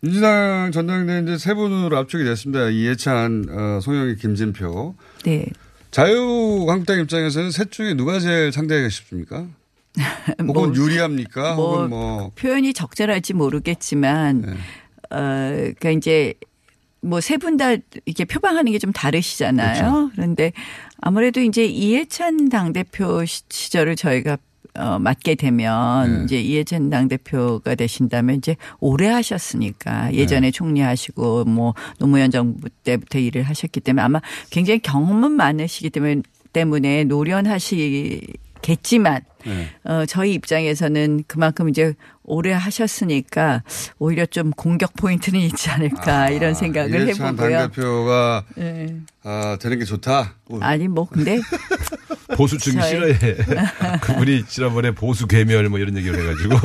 민주당 전당대회 이제 세 분으로 압축이 됐습니다. 이해찬, 어, 송영길, 김진표. 네. 자유한국당 입장에서는 셋 중에 누가 제일 상대하기가 쉽습니까? 혹은 뭐, 유리합니까? 뭐, 혹은 뭐 표현이 적절할지 모르겠지만. 네. 어, 그러니까 이제 뭐 세 분 다 이렇게 표방하는 게 좀 다르시잖아요. 그렇죠. 그런데 아무래도 이제 이해찬 당대표 시절을 저희가 어, 맡게 되면 네. 이제 이해찬 당대표가 되신다면 이제 오래 하셨으니까 예전에 네. 총리하시고 뭐 노무현 정부 때부터 일을 하셨기 때문에 아마 굉장히 경험은 많으시기 때문에 때문에 노련하시겠지만 네. 어, 저희 입장에서는 그만큼 이제 오래 하셨으니까 오히려 좀 공격 포인트는 있지 않을까 아, 이런 생각을 해보고요. 당대표가 네. 아, 되는 게 좋다. 아니 뭐 근데 보수층이 싫어해. 그분이 지난번에 보수 괴멸 뭐 이런 얘기를 해가지고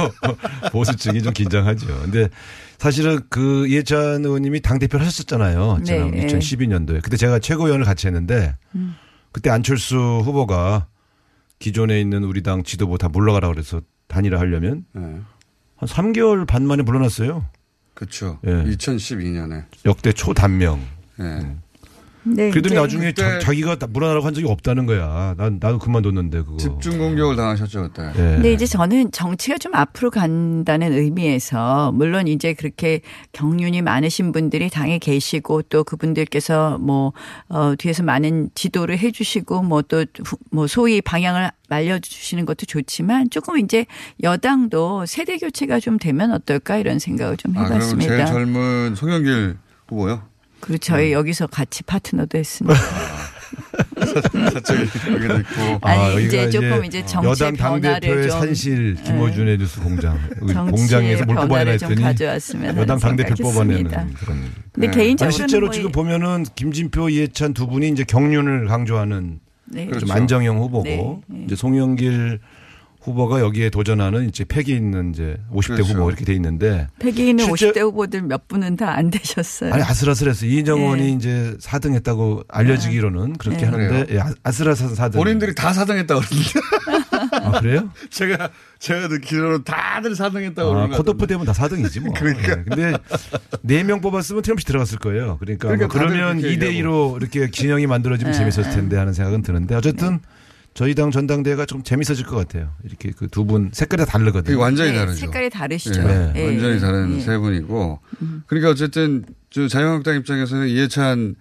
보수층이 좀 긴장하죠. 근데 사실은 그 이해찬 의원님이 당대표를 하셨었잖아요. 지난 네. 이천십이 년도에 그때 제가 최고위원을 같이 했는데 음. 그때 안철수 후보가 기존에 있는 우리 당 지도부 다 물러가라 그래서 단일화 하려면. 네. 한 삼 개월 반 만에 물러났어요. 그렇죠. 예. 이천십이 년에. 역대 초단명. 예. 네. 네, 그래도 나중에 자, 자기가 물러나라고 한 적이 없다는 거야. 난, 나도 그만뒀는데 그거. 집중 공격을 당하셨죠 그때. 네. 근데 이제 저는 정치가 좀 앞으로 간다는 의미에서 물론 이제 그렇게 경륜이 많으신 분들이 당에 계시고 또 그분들께서 뭐 어, 뒤에서 많은 지도를 해 주시고 뭐 또 뭐 소위 방향을 말려주시는 것도 좋지만 조금 이제 여당도 세대 교체가 좀 되면 어떨까 이런 생각을 좀 해봤습니다. 아, 그럼 제일 젊은 송영길 후보요? 그리고 저희 음. 여기서 같이 파트너도 했습니다. 여기도 있고. 아니 아, 이제 조금 이제 정치의 변화를 좀 산실 김어준의 뉴스 공장 공장에서 뭘 뽑아내야 되니 여당 당대표 뽑아내는 그런. 근데 네. 개인적으로 실제로 뭐 지금 보면은 김진표, 이해찬 두 분이 이제 경륜을 강조하는 네. 좀 그렇죠. 안정형 후보고 네. 네. 이제 송영길. 후보가 여기에 도전하는 이제 패기 있는 이제 오십 대 그렇죠. 후보 이렇게 돼 있는데 패기 있는 오십 대 후보들 몇 분은 다 안 되셨어요. 아니 아슬아슬했어요. 이인정원이 네. 이제 사 등 했다고 알려지기로는 네. 그렇게 네. 하는데 예, 아슬아슬한 사 등. 본인들이 다 사 등 했다고 그러는데. 아 그래요? 제가 제가 듣기로는 다들 사 등 했다고 그러는데. 아, 컷오프 되면 다 사 등이지 뭐. 그러니까. 네. 근데 네 명 뽑았으면 트럼프 들어갔을 거예요. 그러니까, 그러니까 뭐 그러면 이 대 이로 이렇게 진영이 만들어지면 네. 재밌었을 텐데 하는 생각은 드는데 어쨌든. 네. 저희 당 전당대회가 좀 재밌어질 것 같아요. 이렇게 그 두 분 색깔이 다 다르거든요. 완전히 네, 다르죠. 색깔이 다르시죠. 네. 네. 완전히 다른 네. 세 분이고. 그러니까 어쨌든 자유한국당 입장에서는 이해찬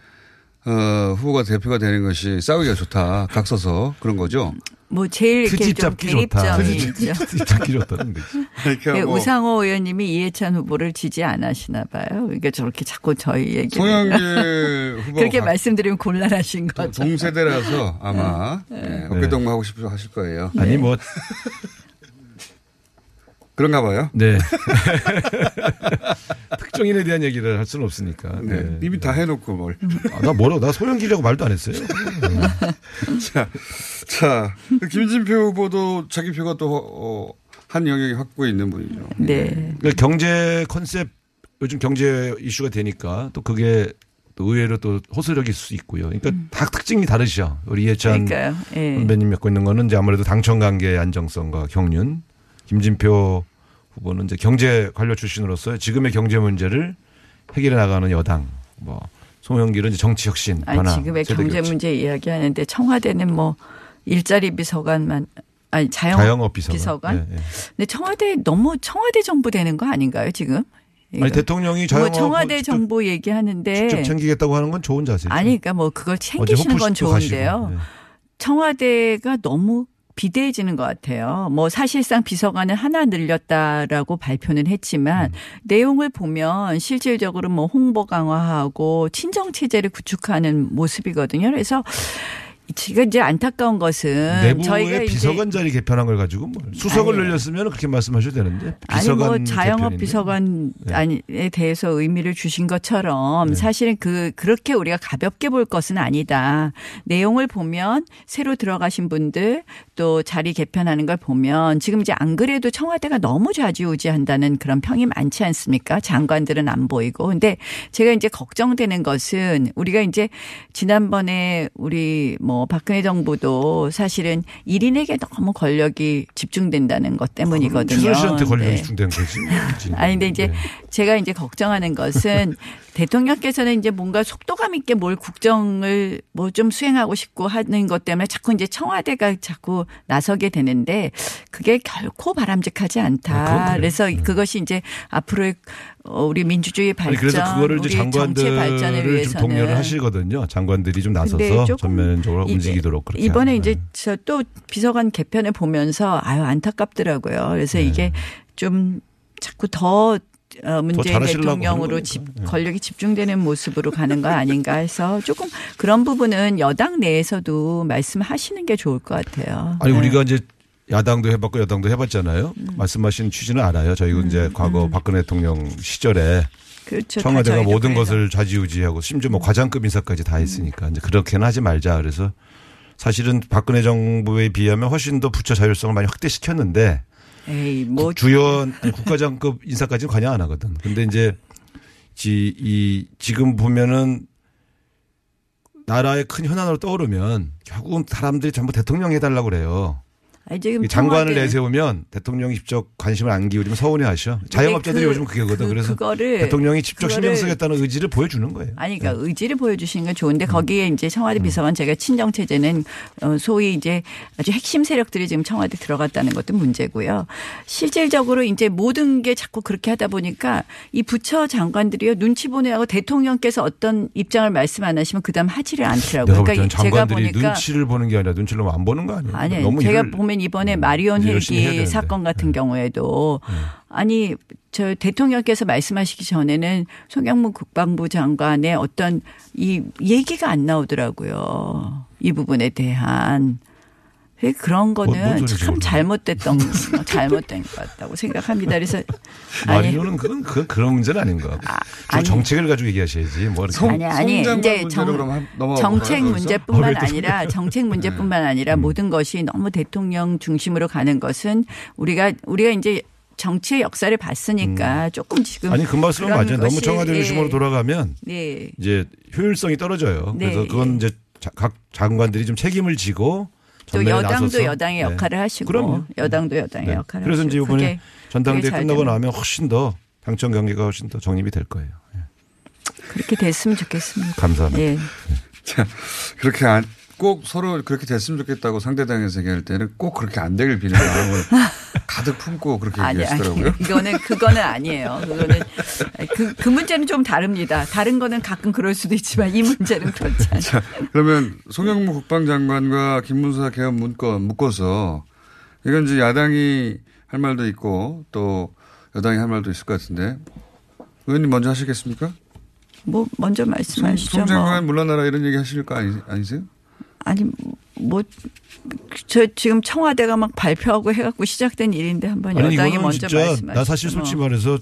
어, 후보가 대표가 되는 것이 싸우기가 좋다. 각 서서 그런 거죠. 뭐 제일 이렇게 좀 개입점이 있죠. 잡기 좋다는 거지. 그러니까 네, 뭐 우상호 의원님이 이해찬 후보를 지지 안 하시나 봐요. 그러니까 저렇게 자꾸 저희 얘기를. 송영길 후보 그렇게 말씀드리면 곤란하신 거죠. 동세대라서 아마 네. 네. 어깨동무 하고 싶어 하실 거예요. 아니 뭐 그런가 봐요. 네. 특정인에 대한 얘기를 할 수는 없으니까. 네. 네. 이미 다 해놓고 뭘. 아, 나 뭐라고, 나 송영길이라고 말도 안 했어요. 자, 자, 김진표 후보도 자기 표가 또, 어, 한 영역이 확고히 있는 분이죠. 네. 그러니까 경제 컨셉, 요즘 경제 이슈가 되니까 또 그게 또 의외로 또 호소력일 수 있고요. 그러니까 음. 다 특징이 다르죠. 우리 이해찬 선배님 맡고 있는 거는 이제 아무래도 당청 관계의 안정성과 경륜. 김진표 후보는 이제 경제 관료 출신으로서 지금의 경제 문제를 해결해 나가는 여당, 뭐 송영길은 이제 정치 혁신 변화. 지금의 경제 교체. 문제 이야기하는데 청와대는 뭐 일자리 비서관만 아니 자영업, 자영업 비서관. 비서관? 예, 예. 근데 청와대 너무 청와대 정부 되는 거 아닌가요 지금? 아니 대통령이 자영업 뭐 청와대 직접, 정보 얘기하는데 직접 챙기겠다고 하는 건 좋은 자세죠. 아니 그러니까 뭐 그걸 챙기시는 건 좋은데요. 가시고, 예. 청와대가 너무 비대해지는 것 같아요. 뭐 사실상 비서관을 하나 늘렸다라고 발표는 했지만 음. 내용을 보면 실질적으로 뭐 홍보 강화하고 친정 체제를 구축하는 모습이거든요. 그래서 제가 이제 안타까운 것은 내부의 저희가 비서관 자리 개편한 걸 가지고 뭐 수석을 아니에요. 늘렸으면 그렇게 말씀하셔도 되는데 비서관 아니 뭐 자영업 비서관에 네. 대해서 의미를 주신 것처럼 네. 사실은 그 그렇게 우리가 가볍게 볼 것은 아니다. 내용을 보면 새로 들어가신 분들 또 자리 개편하는 걸 보면 지금 이제 안 그래도 청와대가 너무 좌지우지한다는 그런 평이 많지 않습니까? 장관들은 안 보이고 근데 제가 이제 걱정되는 것은 우리가 이제 지난번에 우리 뭐 박근혜 정부도 사실은 일 인에게 너무 권력이 집중된다는 것 때문이거든요. 최순 씨한테 권력이 네. 집중된 거지. 아니 근데 이제 네. 제가 이제 걱정하는 것은 대통령께서는 이제 뭔가 속도감 있게 뭘 국정을 뭐 좀 수행하고 싶고 하는 것 때문에 자꾸 이제 청와대가 자꾸 나서게 되는데 그게 결코 바람직하지 않다. 네, 그래서 네. 그것이 이제 앞으로의 우리 민주주의 발전, 그래서 그거를 이제 장관들을 좀 독려를 하시거든요. 장관들이 좀 나서서 전면적으로 움직이도록 그렇게 이번에 하는. 이제 저 또 비서관 개편을 보면서 아유 안타깝더라고요. 그래서 네. 이게 좀 자꾸 더 문재인 대통령으로 집, 권력이 집중되는 모습으로 가는 거 아닌가 해서 조금 그런 부분은 여당 내에서도 말씀하시는 게 좋을 것 같아요. 아니 네. 우리가 이제 야당도 해봤고 여당도 해봤잖아요. 음. 말씀하신 취지는 알아요. 저희가 음. 이제 과거 음. 박근혜 대통령 시절에 그렇죠. 청와대가 모든 그래서. 것을 좌지우지하고 심지어 뭐 과장급 인사까지 다 했으니까 음. 이제 그렇게는 하지 말자. 그래서 사실은 박근혜 정부에 비하면 훨씬 더 부처 자율성을 많이 확대시켰는데 에이, 뭐. 주요 국가장급 인사까지는 관여 안 하거든. 근데 이제 지, 이, 지금 보면은 나라의 큰 현안으로 떠오르면 결국은 사람들이 전부 대통령 해달라고 그래요. 아니, 지금 장관을 내세우면 대통령이 직접 관심을 안 기울이면 서운해하셔. 자영업자들이 그, 요즘 그게거든. 그, 그래서 그거를, 대통령이 직접 신경 쓰겠다는 의지를 보여주는 거예요. 아니, 그러니까 네. 의지를 보여주시는 건 좋은데 음. 거기에 이제 청와대 비서관 제가 친정 체제는 소위 이제 아주 핵심 세력들이 지금 청와대 들어갔다는 것도 문제고요. 실질적으로 이제 모든 게 자꾸 그렇게 하다 보니까 이 부처 장관들이요 눈치 보느라고 대통령께서 어떤 입장을 말씀 안 하시면 그다음 하지를 않더라고요. 그러니까 제가 보니까 눈치를 보는 게 아니라 눈치를 너무 안 보는 거 아니에요? 아니, 너무 제가 보면. 이번에 마리온 헬기 사건 같은 네. 경우에도 네. 아니 저 대통령께서 말씀하시기 전에는 송영무 국방부 장관의 어떤 이 얘기가 안 나오더라고요. 이 부분에 대한 그런 거는 뭐, 참 잘못됐던 잘못된 것 같다고 생각합니다. 그래서 마리온은 그건, 그건 그런 문제는 아닌 것 같고 아, 정책을 가지고 얘기하셔야지. 뭐 성, 아니 아니 이제 정, 정책 문제뿐만 아니라 정책 문제뿐만 아니라 네. 모든 것이 너무 대통령 중심으로 가는 것은 우리가 우리가 이제 정치의 역사를 봤으니까 음. 조금 지금 아니 그 말씀은 맞아요. 너무 청와대 중심으로 네. 돌아가면 네. 이제 효율성이 떨어져요. 네. 그래서 그건 이제 각 장관들이 좀 책임을 지고. 또 여당도 나서서. 여당의 역할을 네. 하시고 그럼요. 여당도 여당의 네. 역할을 그래서 하시고. 그래서 이제 이번에 전당대회 끝나고 되면. 나면 훨씬 더 당청 경기가 훨씬 더 정립이 될 거예요. 네. 그렇게 됐으면 좋겠습니다. 감사합니다. 네. 자, 그렇게 안, 꼭 서로 그렇게 됐으면 좋겠다고 상대당에서 얘기할 때는 꼭 그렇게 안 되길 빌는 마음을 가득 품고 그렇게 아니, 얘기하시더라고요. 아니, 이거는 그거는 아니에요. 그거는 그, 그 문제는 좀 다릅니다. 다른 거는 가끔 그럴 수도 있지만 이 문제는 그렇지 않아요. 자, 그러면 송영무 국방장관과 김문수 개헌 문건 묶어서 이건 이제 야당이 할 말도 있고 또 여당이 할 말도 있을 것 같은데 의원님 먼저 하시겠습니까? 뭐 먼저 말씀하시죠. 송 장관 뭐. 물러나라 이런 얘기 하실 거 아니, 아니세요? 아니 뭐 저 지금 청와대가 막 발표하고 해갖고 시작된 일인데 한번 아니, 여당이 먼저 말씀하시죠. 나 사실 솔직히 말해서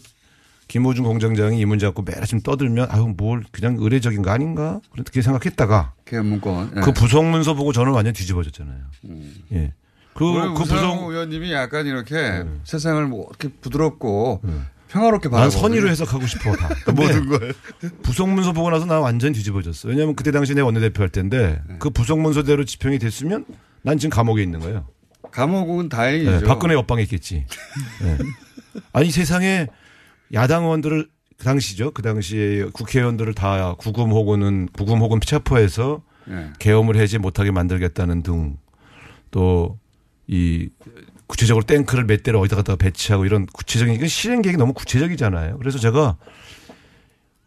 김호준 공장장이 이 문제 갖고 매일 아침 떠들면 아유 뭘 그냥 의례적인 거 아닌가 그렇게 생각했다가 문건, 예. 그 부속 문서 보고 저는 완전 뒤집어졌잖아요. 음. 예. 그, 그 우상호 의원님이 약간 이렇게 네. 세상을 뭐 이렇게 부드럽고 네. 평화롭게 바라보고. 난 선의로 해석하고 싶어 다. 모든 걸. 부속문서 보고 나서 나 완전 뒤집어졌어. 왜냐하면 그때 당시 내 원내대표 할 때인데 네. 그 부속문서대로 지평이 됐으면 난 지금 감옥에 있는 거예요. 감옥은 다행이죠. 네. 박근혜 옆방에 있겠지. 네. 아니 세상에 야당 의원들을 그 당시죠. 그 당시에 국회의원들을 다 구금 혹은 구금 혹은 체포해서 네. 계엄을 해지 못하게 만들겠다는 등 또 이 구체적으로 탱크를 몇 대를 어디다 갖다가 배치하고 이런 구체적인 이건 실행 계획이 너무 구체적이잖아요. 그래서 제가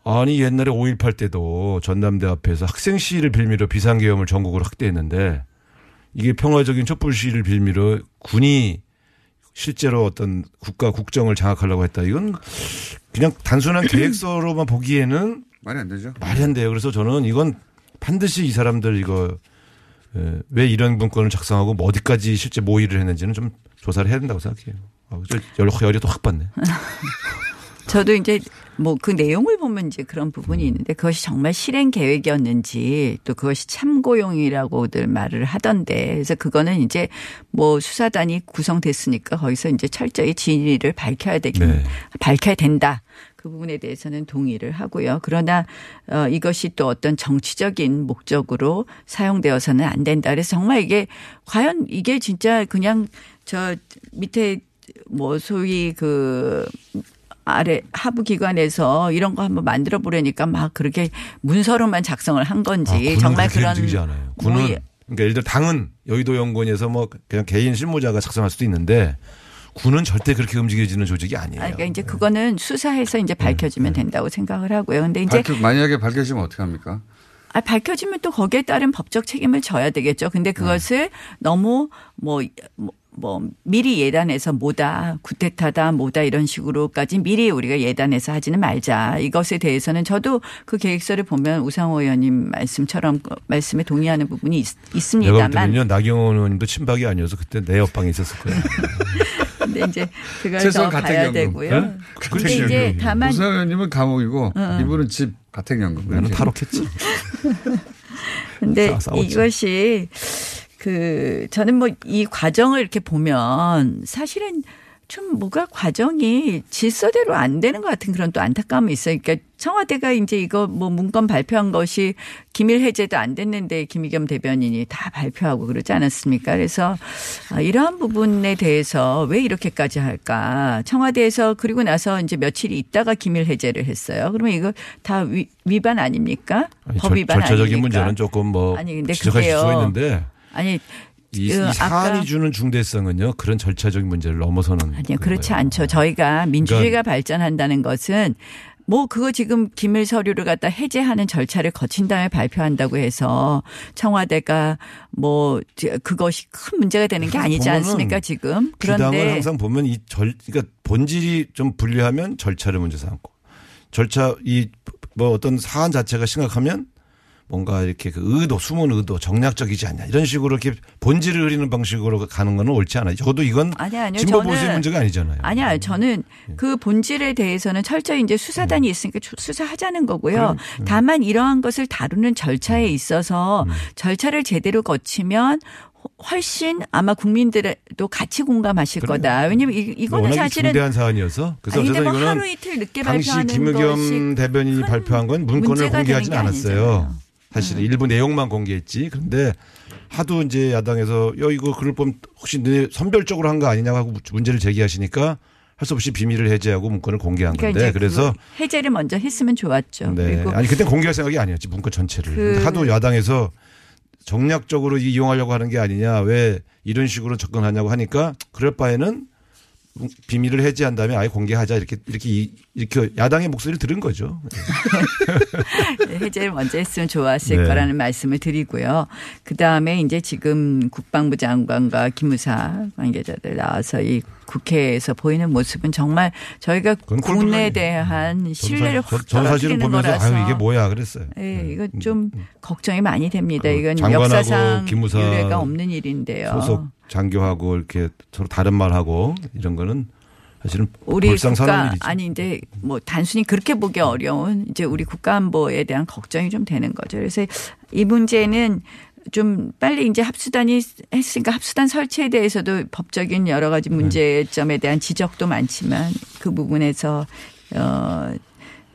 아니 옛날에 오일팔 때도 전남대 앞에서 학생 시위를 빌미로 비상계엄을 전국으로 확대했는데 이게 평화적인 촛불 시위를 빌미로 군이 실제로 어떤 국가 국정을 장악하려고 했다. 이건 그냥 단순한 계획서로만 보기에는 말이 안 되죠. 말이 안 돼요. 그래서 저는 이건 반드시 이 사람들 이거 예, 왜 이런 문건을 작성하고 뭐 어디까지 실제 모의를 했는지는 좀 조사를 해야 된다고 생각해요. 아, 열이 또 확 받네. 저도 이제 뭐 그 내용을 보면 이제 그런 부분이 음. 있는데 그것이 정말 실행 계획이었는지 또 그것이 참고용이라고들 말을 하던데 그래서 그거는 이제 뭐 수사단이 구성됐으니까 거기서 이제 철저히 진위를 밝혀야 되긴 네. 밝혀야 된다. 그 부분에 대해서는 동의를 하고요. 그러나 어, 이것이 또 어떤 정치적인 목적으로 사용되어서는 안 된다. 그래서 정말 이게 과연 이게 진짜 그냥 저 밑에 뭐 소위 그 아래 하부 기관에서 이런 거 한번 만들어 보려니까 막 그렇게 문서로만 작성을 한 건지 아, 군은 정말 그런 움직이지 않아요. 군은 그러니까 예를 들어 당은 여의도 연구원에서 뭐 그냥 개인 실무자가 작성할 수도 있는데. 군은 절대 그렇게 움직여지는 조직이 아니에요. 아니, 그러니까 이제 네. 그거는 수사해서 이제 밝혀지면 네. 된다고 생각을 하고요. 근데 이제 밝혀, 만약에 밝혀지면 어떻게 합니까? 아, 밝혀지면 또 거기에 따른 법적 책임을 져야 되겠죠. 근데 그것을 네. 너무 뭐, 뭐, 뭐 미리 예단해서 뭐다 구태타다 뭐다 이런 식으로까지 미리 우리가 예단해서 하지는 말자. 이것에 대해서는 저도 그 계획서를 보면 우상호 의원님 말씀처럼 말씀에 동의하는 부분이 있, 있습니다만. 내가 그때는요 나경원 의원님도 친박이 아니어서 그때 내 옆방에 있었을 거예요. 근데 이제 그걸 더 봐야 연금. 되고요. 네? 근데 이제 다만 우상 의원님은 감옥이고 어. 이분은 집 가택연금. 나는 탈옥했지. 근데 이것이 그 저는 뭐 이 과정을 이렇게 보면 사실은 좀 뭐가 과정이 질서대로 안 되는 것 같은 그런 또 안타까움이 있어요. 그러니까 청와대가 이제 이거 뭐 문건 발표한 것이 기밀 해제도 안 됐는데 김의겸 대변인이 다 발표하고 그러지 않았습니까? 그래서 이러한 부분에 대해서 왜 이렇게까지 할까? 청와대에서 그리고 나서 이제 며칠 있다가 기밀 해제를 했어요. 그러면 이거 다 위, 위반 아닙니까? 아니, 법 위반 아닙니까? 절차적인 문제는 조금 뭐 아니, 근데 지적하실 수 있는데. 아니. 이, 이 사안이 주는 중대성은요. 그런 절차적인 문제를 넘어서는. 아니요. 그렇지 거예요. 않죠. 저희가 민주주의가 그러니까 발전한다는 것은 뭐 그거 지금 기밀 서류를 갖다 해제하는 절차를 거친 다음에 발표한다고 해서 청와대가 뭐 그것이 큰 문제가 되는 게 아니지 않습니까 지금. 그런데 항상 보면 이 절, 그러니까 본질이 좀 분리하면 절차를 문제 삼고 절차 이 뭐 어떤 사안 자체가 심각하면 뭔가 이렇게 그 의도, 숨은 의도, 정략적이지 않냐 이런 식으로 이렇게 본질을 흐리는 방식으로 가는 건 옳지 않아요. 저도 이건 진보 보수의 문제가 아니잖아요. 아니요, 저는 네. 그 본질에 대해서는 철저히 이제 수사단이 있으니까 수사하자는 거고요. 네. 네. 다만 이러한 것을 다루는 절차에 있어서 네. 절차를 제대로 거치면. 훨씬 아마 국민들도 같이 공감하실 그래요. 거다. 왜냐하면 이거는 사실은 중대한 사안이어서. 그래서 아니, 근데 뭐 하루 이틀 늦게 발표하는 것이 당시 김의겸 대변인이 발표한 건 문건을 공개하진 않았어요. 사실은 음. 일부 내용만 공개했지. 그런데 하도 이제 야당에서 야 이거 그럴 뻔 혹시 너네 선별적으로 한 거 아니냐고 하고 문제를 제기하시니까 할 수 없이 비밀을 해제하고 문건을 공개한 그러니까 건데 그래서 해제를 먼저 했으면 좋았죠. 네. 그리고 아니 그때 공개할 생각이 아니었지 문건 전체를. 그 하도 야당에서. 정략적으로 이용하려고 하는 게 아니냐 왜 이런 식으로 접근하냐고 하니까 그럴 바에는 비밀을 해제한 다음에 아예 공개하자 이렇게 이렇게 이렇게 야당의 목소리를 들은 거죠. 해제를 먼저 했으면 좋았을 네. 거라는 말씀을 드리고요. 그다음에 이제 지금 국방부 장관과 기무사 관계자들 나와서 이 국회에서 보이는 모습은 정말 저희가 국내에 대한 신뢰를 확 떨어뜨리는 거라서. 저는 사실은 보면서 아유 이게 뭐야 그랬어요. 네, 이거 좀 걱정이 많이 됩니다. 이건 역사상 유례가 없는 일인데요. 소속 장교하고 이렇게 서로 다른 말하고 이런 거는 사실은 우리 국가 아니 이제 뭐 단순히 그렇게 보기 어려운 이제 우리 국가안보에 대한 걱정이 좀 되는 거죠. 그래서 이 문제는 좀 빨리 이제 합수단이 했으니까 합수단 설치에 대해서도 법적인 여러 가지 문제점에 대한 지적도 많지만 그 부분에서 어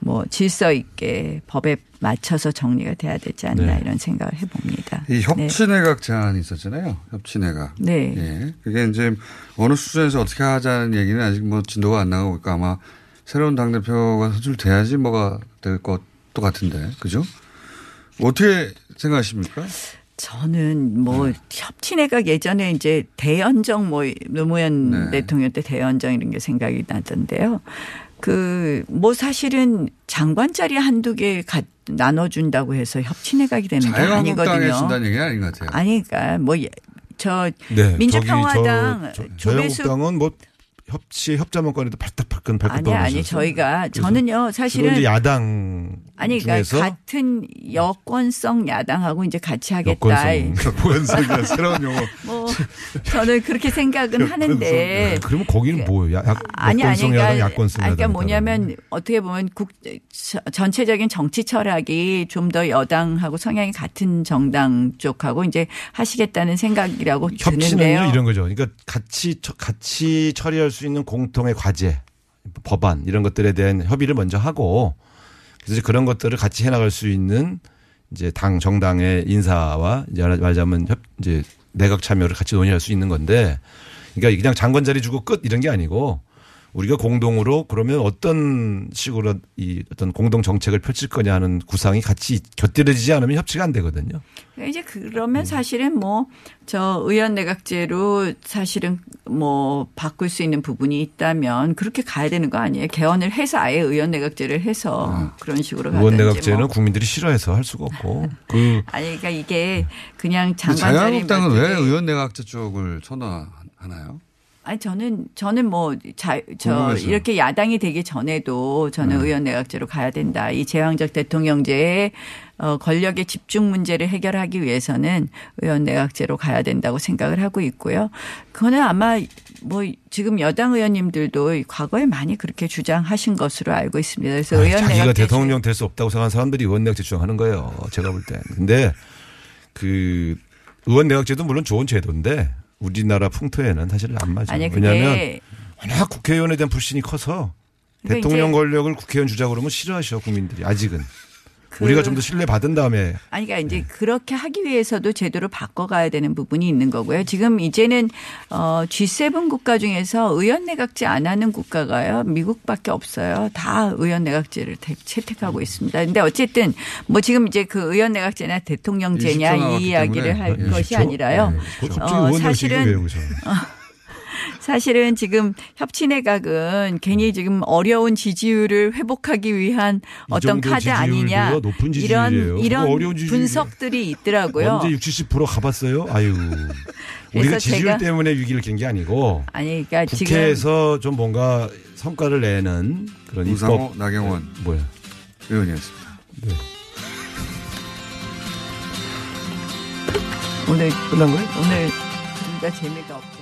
뭐 질서 있게 법에 맞춰서 정리가 돼야 되지 않나 네. 이런 생각을 해봅니다. 이 협치내각 네. 제안이 있었잖아요. 협치내각. 네. 예. 그게 이제 어느 수준에서 어떻게 하자는 얘기는 아직 뭐 진도가 안 나가고 있고 아마 새로운 당대표가 선출돼야지 뭐가 될 것도 같은데. 그죠? 어떻게 생각하십니까? 저는 뭐 네. 협치내각 예전에 이제 대연정 뭐 노무현 네. 대통령 때 대연정 이런 게 생각이 나던데요. 그 뭐 사실은 장관 자리 한두 개 나눠준다고 해서 협치내각이 되는 게 아니거든요. 자유한국당에 준다는 얘기 아닌 것 같아요. 아니 그러니까 뭐 저 네, 민주평화당 저, 저, 조배수 자유한국당은 뭐 협치 협자문건에도 발딱발끈 발끈 아니 아니 저희가 저는요 사실은 이제 야당 아니 그러니까 같은 여권성 야당하고 이제 같이 하겠다. 여권성이란 새로운 용어. 뭐 저는 그렇게 생각은 여권성. 하는데. 그러면 거기는 뭐예요? 야, 아니 아니 그러니까, 야권성 그러니까 야당 뭐냐면 어떻게 보면 국 전체적인 정치 철학이 좀 더 여당하고 성향이 같은 정당 쪽하고 이제 하시겠다는 생각이라고 드는데요. 협치는요 이런 거죠. 그러니까 같이 같이 처리할 수 있는 공통의 과제, 법안 이런 것들에 대한 협의를 먼저 하고 그래서 이제 그런 것들을 같이 해나갈 수 있는 이제 당 정당의 인사와 이제 말하자면 협 이제 내각 참여를 같이 논의할 수 있는 건데, 그러니까 그냥 장관 자리 주고 끝 이런 게 아니고 우리가 공동으로 그러면 어떤 식으로 이 어떤 공동 정책을 펼칠 거냐 하는 구상이 같이 곁들여지지 않으면 협치가 안 되거든요. 이제 그러면 사실은 뭐 저 의원 내각제로 사실은 뭐 바꿀 수 있는 부분이 있다면 그렇게 가야 되는 거 아니에요? 개헌을 해서 아예 의원 내각제를 해서 아. 그런 식으로 가든지. 의원 내각제는 뭐. 국민들이 싫어해서 할 수가 없고. 그 아니 그러니까 이게 그냥 장관 자리만. 자유한국당은 왜 의원 내각제 쪽을 선호하나요? 아니 저는 저는 뭐 자 저 이렇게 야당이 되기 전에도 저는 음. 의원 내각제로 가야 된다. 이 제왕적 대통령제의 어 권력의 집중 문제를 해결하기 위해서는 의원 내각제로 가야 된다고 생각을 하고 있고요. 그거는 아마 뭐 지금 여당 의원님들도 과거에 많이 그렇게 주장하신 것으로 알고 있습니다. 그래서 아니, 의원 내각제가 대통령 될 수 없다고 생각하는 사람들이 의원 내각제 주장하는 거예요. 제가 볼 때. 근데 그 의원 내각제도 물론 좋은 제도인데. 우리나라 풍토에는 사실 안 맞아요. 아니, 왜냐하면 워낙 국회의원에 대한 불신이 커서 그러니까 대통령 권력을 국회의원 주자고 그러면 싫어하셔 국민들이 아직은. 그 우리가 좀 더 신뢰받은 다음에. 아니 그러니까 이제 네. 그렇게 하기 위해서도 제도를 바꿔가야 되는 부분이 있는 거고요. 지금 이제는 어 지 세븐 국가 중에서 의원 내각제 안 하는 국가가요. 미국밖에 없어요. 다 의원 내각제를 채택하고 있습니다. 그런데 어쨌든 뭐 지금 이제 그 의원 내각제나 대통령제냐 이 이야기를 할 이십 초? 것이 아니라요. 네. 어, 사실은. 사실은 지금 협치내각은 괜히 지금 어려운 지지율을 회복하기 위한 어떤 카드 아니냐 높은 이런 이런 분석들이 있더라고요. 언제 육십, 칠십 퍼센트 가봤어요? 아유. 우리가 지지율 때문에 위기를 낀 게 아니고 아니, 그러니까 국회에서 지금 좀 뭔가 성과를 내는 그런 우상호 입법. 나경원 뭐야 의원이었습니다. 네. 오늘 끝난 거예요? 오늘 진짜 재미가 없고.